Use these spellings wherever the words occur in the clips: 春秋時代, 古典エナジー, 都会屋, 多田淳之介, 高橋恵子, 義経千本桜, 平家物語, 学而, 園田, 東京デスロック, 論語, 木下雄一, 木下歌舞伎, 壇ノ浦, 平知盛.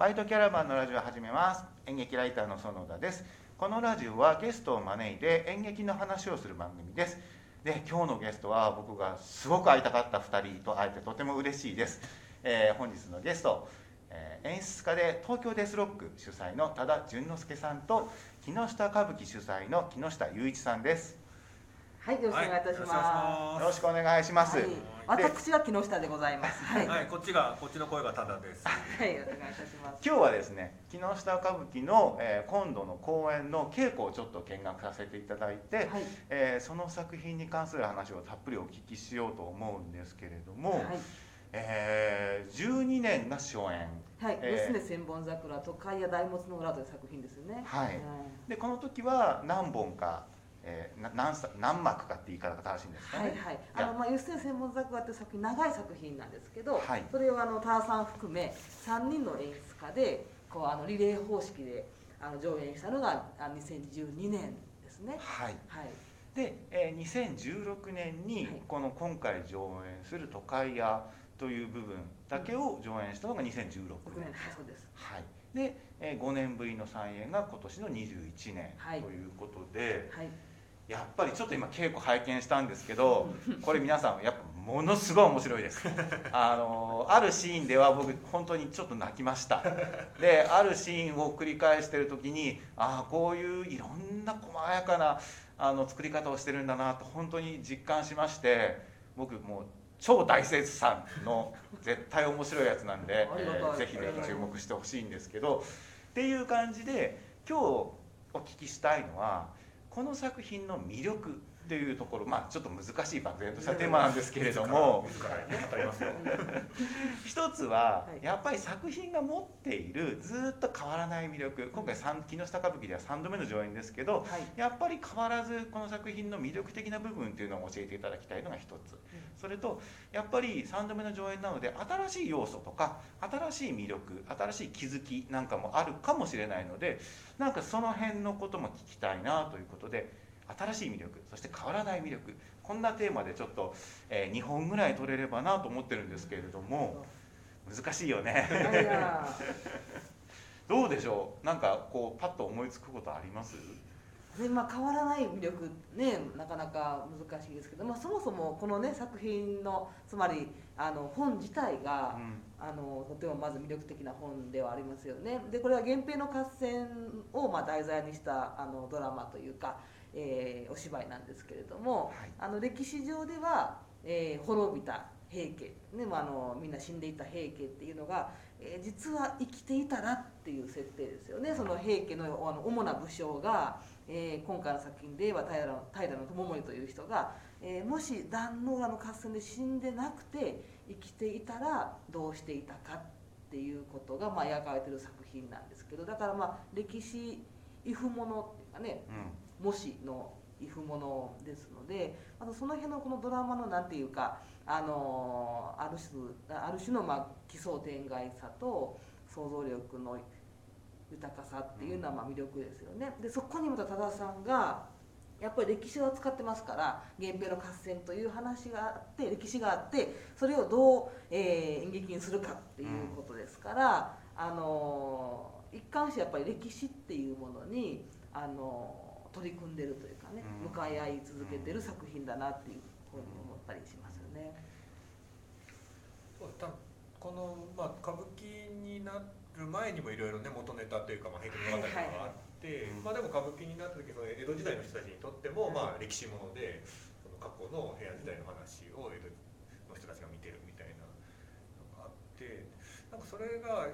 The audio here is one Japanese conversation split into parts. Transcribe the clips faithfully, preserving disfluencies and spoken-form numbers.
バイトキャラバンのラジオを始めます。演劇ライターの園田です。このラジオはゲストを招いて演劇の話をする番組です。で、今日のゲストは僕がすごく会いたかったふたりと会えてとても嬉しいです。えー、本日のゲスト、えー、演出家で東京デスロック主催の多田淳之介さんと木下歌舞伎主催の木下雄一さんです。はい、よろしくお願いいたします。よろしくお願いします。はい、私は木下でございます。はい、はい、こっちがこっちの声が多田です。はい、お願いいたします。今日はですね、木下歌舞伎の、えー、今度の公演の稽古をちょっと見学させていただいて、はい、えー、その作品に関する話をたっぷりお聞きしようと思うんですけれども、はい、えー、じゅうにねんが初演。はい、えー、娘千本桜と海や大物の裏という作品ですよね。はい。はい、でこの時は何本か。えー、な 何, 何幕かって言い方が正しいんですかね。はいはい、あのまあ「義経千本桜」って作品、長い作品なんですけど、はい、それをあの多田さん含めさんにんの演出家でこうあのリレー方式であの上演したのがにせんじゅうにねんですね。はい、はい、で、えー、にせんじゅうろくねんにこの今回上演する「都会屋」という部分だけを上演したのがにせんじゅうろくねん。はい、そうです。はい、で、えー、ごねんぶりの再演が今年のにじゅういちねんということで。はいはい、やっぱりちょっと今稽古拝見したんですけど、これ皆さんやっぱものすごい面白いです。あのあるシーンでは僕本当にちょっと泣きました。で、あるシーンを繰り返してる時に、ああこういういろんな細やかなあの作り方をしてるんだなと本当に実感しまして、僕もう超大絶賛の絶対面白いやつなんで、ぜひぜひ注目してほしいんですけど、っていう感じで今日お聞きしたいのは。この作品の魅力っていうところ、まあちょっと難しい漠然としたテーマなんですけれども、一つはやっぱり作品が持っているずっと変わらない魅力、今回木下歌舞伎ではさんどめの上演ですけど、やっぱり変わらずこの作品の魅力的な部分っていうのを教えていただきたいのが一つ、それとやっぱりさんどめの上演なので新しい要素とか新しい魅力、新しい気づきなんかもあるかもしれないので、なんかその辺のことも聞きたいなということで、新しい魅力、そして変わらない魅力、こんなテーマでちょっと、えー、にほんぐらい取れればなと思ってるんですけれども、難しいよね。どうでしょう、なんかこうパッと思いつくことあります？で、まあ、変わらない魅力ね、なかなか難しいですけど、まあ、そもそもこの、ね、作品のつまりあの本自体が、うん、あのとてもまず魅力的な本ではありますよね。でこれは源平の合戦を、まあ、題材にしたあのドラマというか、えー、お芝居なんですけれども、はい、あの歴史上では、えー、滅びた平家、ね、まあ、あのみんな死んでいた平家っていうのが、えー、実は生きていたらっていう設定ですよね。その平家 の, あの主な武将が、えー、今回の作品では平知盛という人が、えー、もし壇ノ浦の合戦で死んでなくて生きていたらどうしていたかっていうことが、まあ、描かれている作品なんですけど、だから、まあ、歴史イフモノっていうかね、うん、もしのイフものですので、あとその辺のこのドラマのなんていうか、あのある種ある種のまあ奇想天外さと想像力の豊かさっていうのはまあ魅力ですよね。でそこにまた多田さんがやっぱり歴史を使ってますから、源平の合戦という話があって歴史があって、それをどう、えー、演劇にするかっていうことですから、あの一貫してやっぱり歴史っていうものにあの取り組んでるというかね、向かい合い続けてる作品だなっていうふうに思ったりしますよね。この、まあ、歌舞伎になる前にもいろいろね、元ネタというか、まあ、平家物語があって、はいはいはい、まあ、でも歌舞伎になった時、その江戸時代の人たちにとっても、まあ、歴史もので、その過去の平安時代の話を江戸の人たちが見てるみたいなのがあって、なんかそれが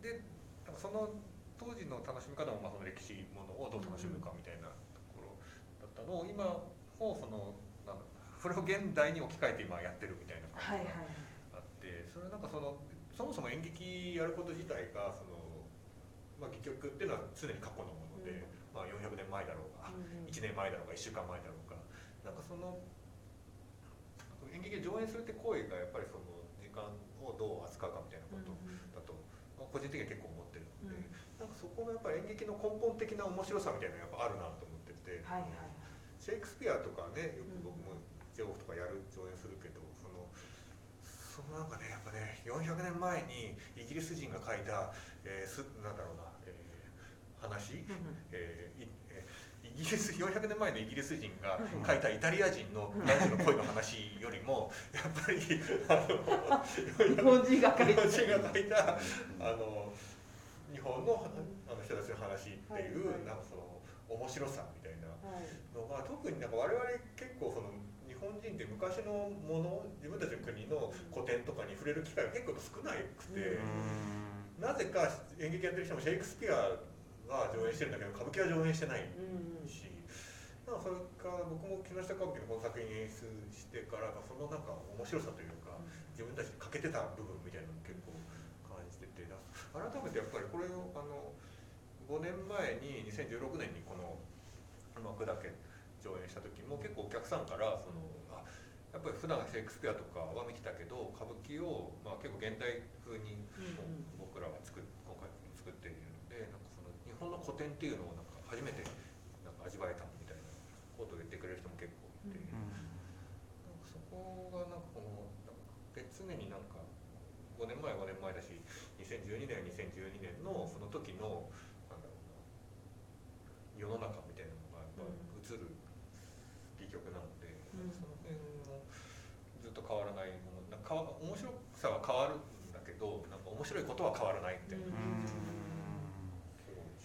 で、なんかその当時の楽しみ方も、まあ、その歴史ものをどう楽しむかみたいなところだったのを、今をそのなんかそれを現代に置き換えて今やってるみたいな感じがあって、それはなんかそのそもそも演劇やること自体がその、まあ、戯曲っていうのは常に過去のもので、まあ、よんひゃくねんまえだろうがいちねんまえだろうがいっしゅうかんまえだろうが、なんかその演劇を上演するって行為がやっぱりその時間をどう扱うかみたいなことだと、まあ、個人的には結構思ってるので。なんかそこがやっぱり演劇の根本的な面白さみたいなのがやっぱあるなと思ってて、はいはい、シェイクスピアとかね、よく僕もジェオフとかやる上演するけど、そのそのなんかね、やっぱね、よんひゃくねんまえにイギリス人が書いた、えー、すなんだろうな、えー、話、えーいえー、イギリスよんひゃくねんまえのイギリス人が書いたイタリア人の男女の恋の話よりもやっぱり日本人が書いたあの日本の人たちの話っていう、はいはい、なんかその面白さみたいなのが、はい、特になんか我々結構その日本人って昔のもの、自分たちの国の古典とかに触れる機会が結構少なくて、うん、なぜか演劇やってる人もシェイクスピアは上演してるんだけど歌舞伎は上演してないし、うん、なんかそれから僕も木下歌舞伎のこの作品演出してからそのなんか面白さというか自分たちに欠けてた部分みたいなのを結構感じてて、改めてやっぱりこれをあのごねんまえににせんじゅうろくねんにこの幕だけ上演した時も結構お客さんからそのあやっぱり普段シェイクスピアとかは見てたけど歌舞伎をまあ結構現代風に僕らは作っ今回作っているので、なんかその日本の古典っていうのをなんか初めてなんか味わえたみたいなことを言ってくれる人も結構いて、うん、なんかそこがなんかこの常になんかごねんまえごねんまえだしにせんじゅうにねんにせんじゅうにねんのその時のなんだろうな世の中みたいなのがやっぱ映る戯曲なので、うん、その辺もずっと変わらないもの、なんか面白さは変わるんだけどなんか面白いことは変わらないみたいなし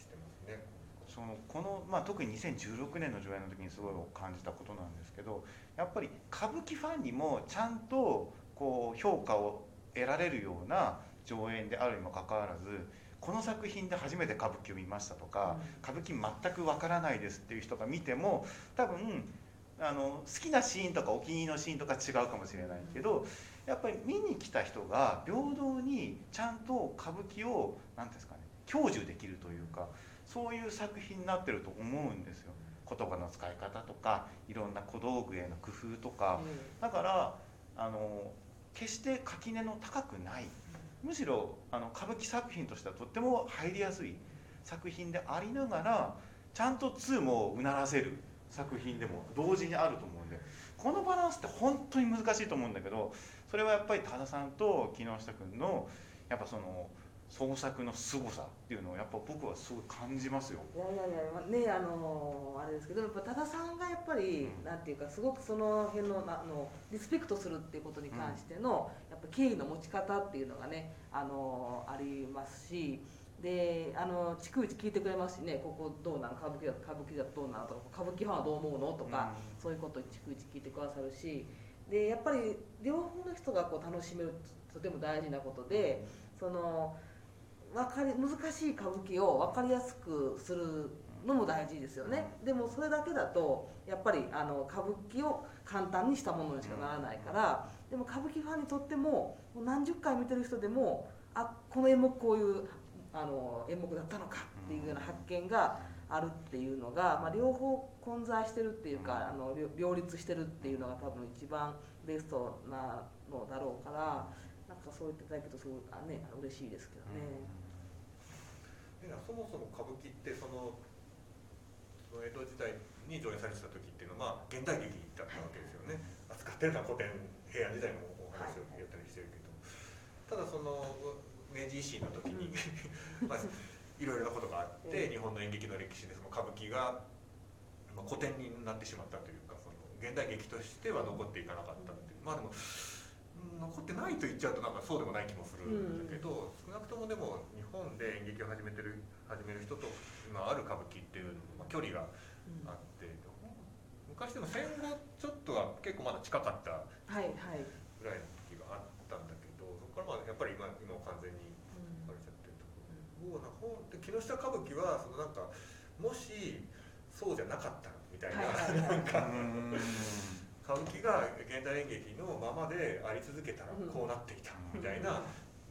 てますね。そのこの、まあ、特ににせんじゅうろくねんの上演の時にすごい感じたことなんですけど、やっぱり歌舞伎ファンにもちゃんとこう評価を得られるような上演であるにもかかわらず、この作品で初めて歌舞伎を見ましたとか、うん、歌舞伎全くわからないですっていう人が見ても多分あの好きなシーンとかお気に入りのシーンとか違うかもしれないけど、やっぱり見に来た人が平等にちゃんと歌舞伎を何ですかね享受できるというか、そういう作品になってると思うんですよ。言葉の使い方とかいろんな小道具への工夫とか、うん、だからあの決して垣根の高くない、むしろあの歌舞伎作品としてはとっても入りやすい作品でありながらちゃんと通もうならせる作品でも同時にあると思うんで、このバランスって本当に難しいと思うんだけど、それはやっぱり多田さんと木下君のやっぱその創作の凄さっていうのをやっぱ僕はすごい感じますよ。いやいやいやね、あのあれですけど、やっぱ多田さんがやっぱり、うん、なんていうかすごくその辺のあのリスペクトするっていうことに関しての、うん、やっぱ敬意の持ち方っていうのがねあのありますし。であの逐一聞いてくれますしね、ここどうなん、歌舞伎だと歌舞伎だとどうなんとか、歌舞伎ファンはどう思うのとか、うん、そういうことを逐一聞いてくださるし、でやっぱり両方の人がこう楽しめるとても大事なことで、その分かり難しい歌舞伎を分かりやすくするのも大事ですよね。でもそれだけだとやっぱりあの歌舞伎を簡単にしたものにしかならないから、でも歌舞伎ファンにとっても何十回見てる人でも、あこの演目こういうあの演目だったのかっていうような発見があるっていうのが、まあ、両方混在してるっていうかあの両立してるっていうのが多分一番ベストなのだろうから、なんかそう言っていただけるとすごくあ、ね、嬉しいですけどね、うん、でそもそも歌舞伎ってその江戸時代に上演されてた時っていうのは、まあ、現代劇だったわけですよね。扱ってるのは古典平安時代のお話をやったりしてるけど、はい、ただその明治維新の時にまあいろいろなことがあって日本の演劇の歴史でその歌舞伎がまあ古典になってしまったというか、その現代劇としては残っていかなかったっていう、まあでも残ってないと言っちゃうとなんかそうでもない気もするんだけど、少なくともでも日本で演劇を始めてる始める人と今ある歌舞伎っていうの距離があって、昔でも戦後ちょっとは結構まだ近かったぐらいの時があったんだけど、まあ、やっぱり 今, 今は完全に分かれちゃってるところ、うん、なんかで木下歌舞伎はそのなんかもしそうじゃなかったみたいな、なんか歌舞伎が現代演劇のままであり続けたらこうなっていたみたいな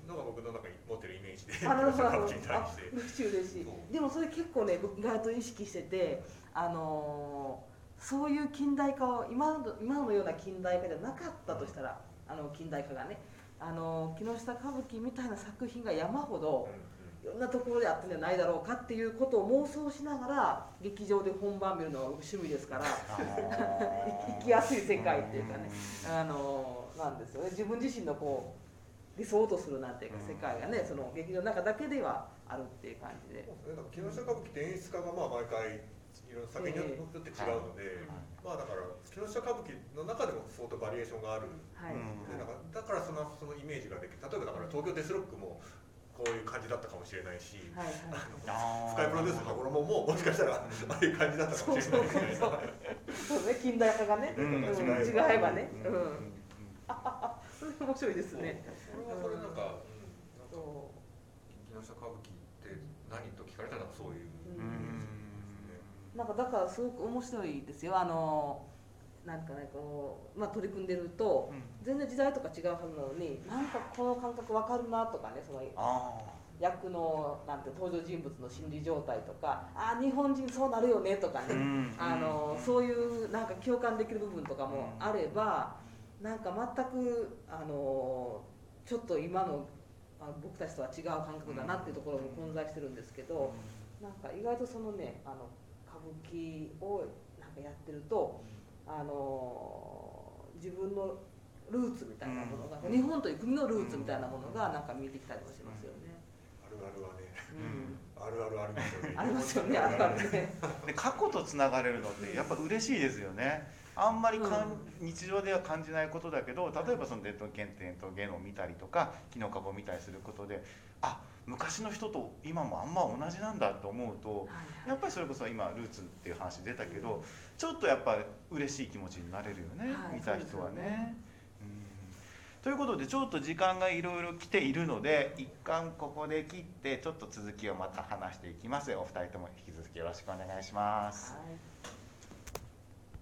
のが僕の中に持ってるイメージで、木下歌舞伎に対して嬉しい。でもそれ結構ね意外と意識してて、あのー、そういう近代化を今 の, 今のような近代化じゃなかったとしたら、うん、あの近代化がねあの木下歌舞伎みたいな作品が山ほどろんなところであったんじゃないだろうかっていうことを妄想しながら劇場で本番見るのが趣味ですから行きやすい世界っていうかね、あのなんですよね。自分自身のこう理想とするなんていうか世界がね、その劇場の中だけではあるっていう感じで。そうですね。木下歌舞伎って演出家がまあ毎回いろいろ作品によって違うので、まあだから木下歌舞伎の中でも相当バリエーションがある、はい、でなんかだからその、そのイメージができる。例えばだから東京デスロックもこういう感じだったかもしれないし、はいはい、あのスカイプロデュースの羽衣ももしかしたらああいう感じだったかもしれないみたいな。そうね、近代化がね、うん、違えばね、うんうんうん、それ面白いですね。それはそれなんか、うん、木下歌舞伎って何と聞かれたらそういう、うんうんなんかだからすごく面白いですよ。あのなんかねこう、まあ、取り組んでると、うん、全然時代とか違うはずなのになんかこの感覚わかるなとかね、その役のなんて登場人物の心理状態とか、あ日本人そうなるよねとかね、うん、あのそういうなんか共感できる部分とかもあれば、なんか全くあのちょっと今の僕たちとは違う感覚だなっていうところも混在してるんですけど、なんか意外とそのねあの歌舞伎をなんかやってると、あの自分のルーツみたいなものが、うん、日本という国のルーツみたいなものがなんか見えてきたりもしますよね。あるあるはね、うん、あるあるありますよね。ありますよね、あるあるね。で過去とつながれるのってやっぱ嬉しいですよね。あんまりかん、うん、日常では感じないことだけど、例えばその伝統原点と芸能を見たりとか木の株を見たりすることで、あ昔の人と今もあんま同じなんだと思うと、やっぱりそれこそ今ルーツっていう話出たけど、ちょっとやっぱ嬉しい気持ちになれるよね、はい、見た人は ね, ねうん。ということでちょっと時間がいろいろ来ているので、一旦ここで切ってちょっと続きをまた話していきます。お二人とも引き続きよろしくお願いします、はい。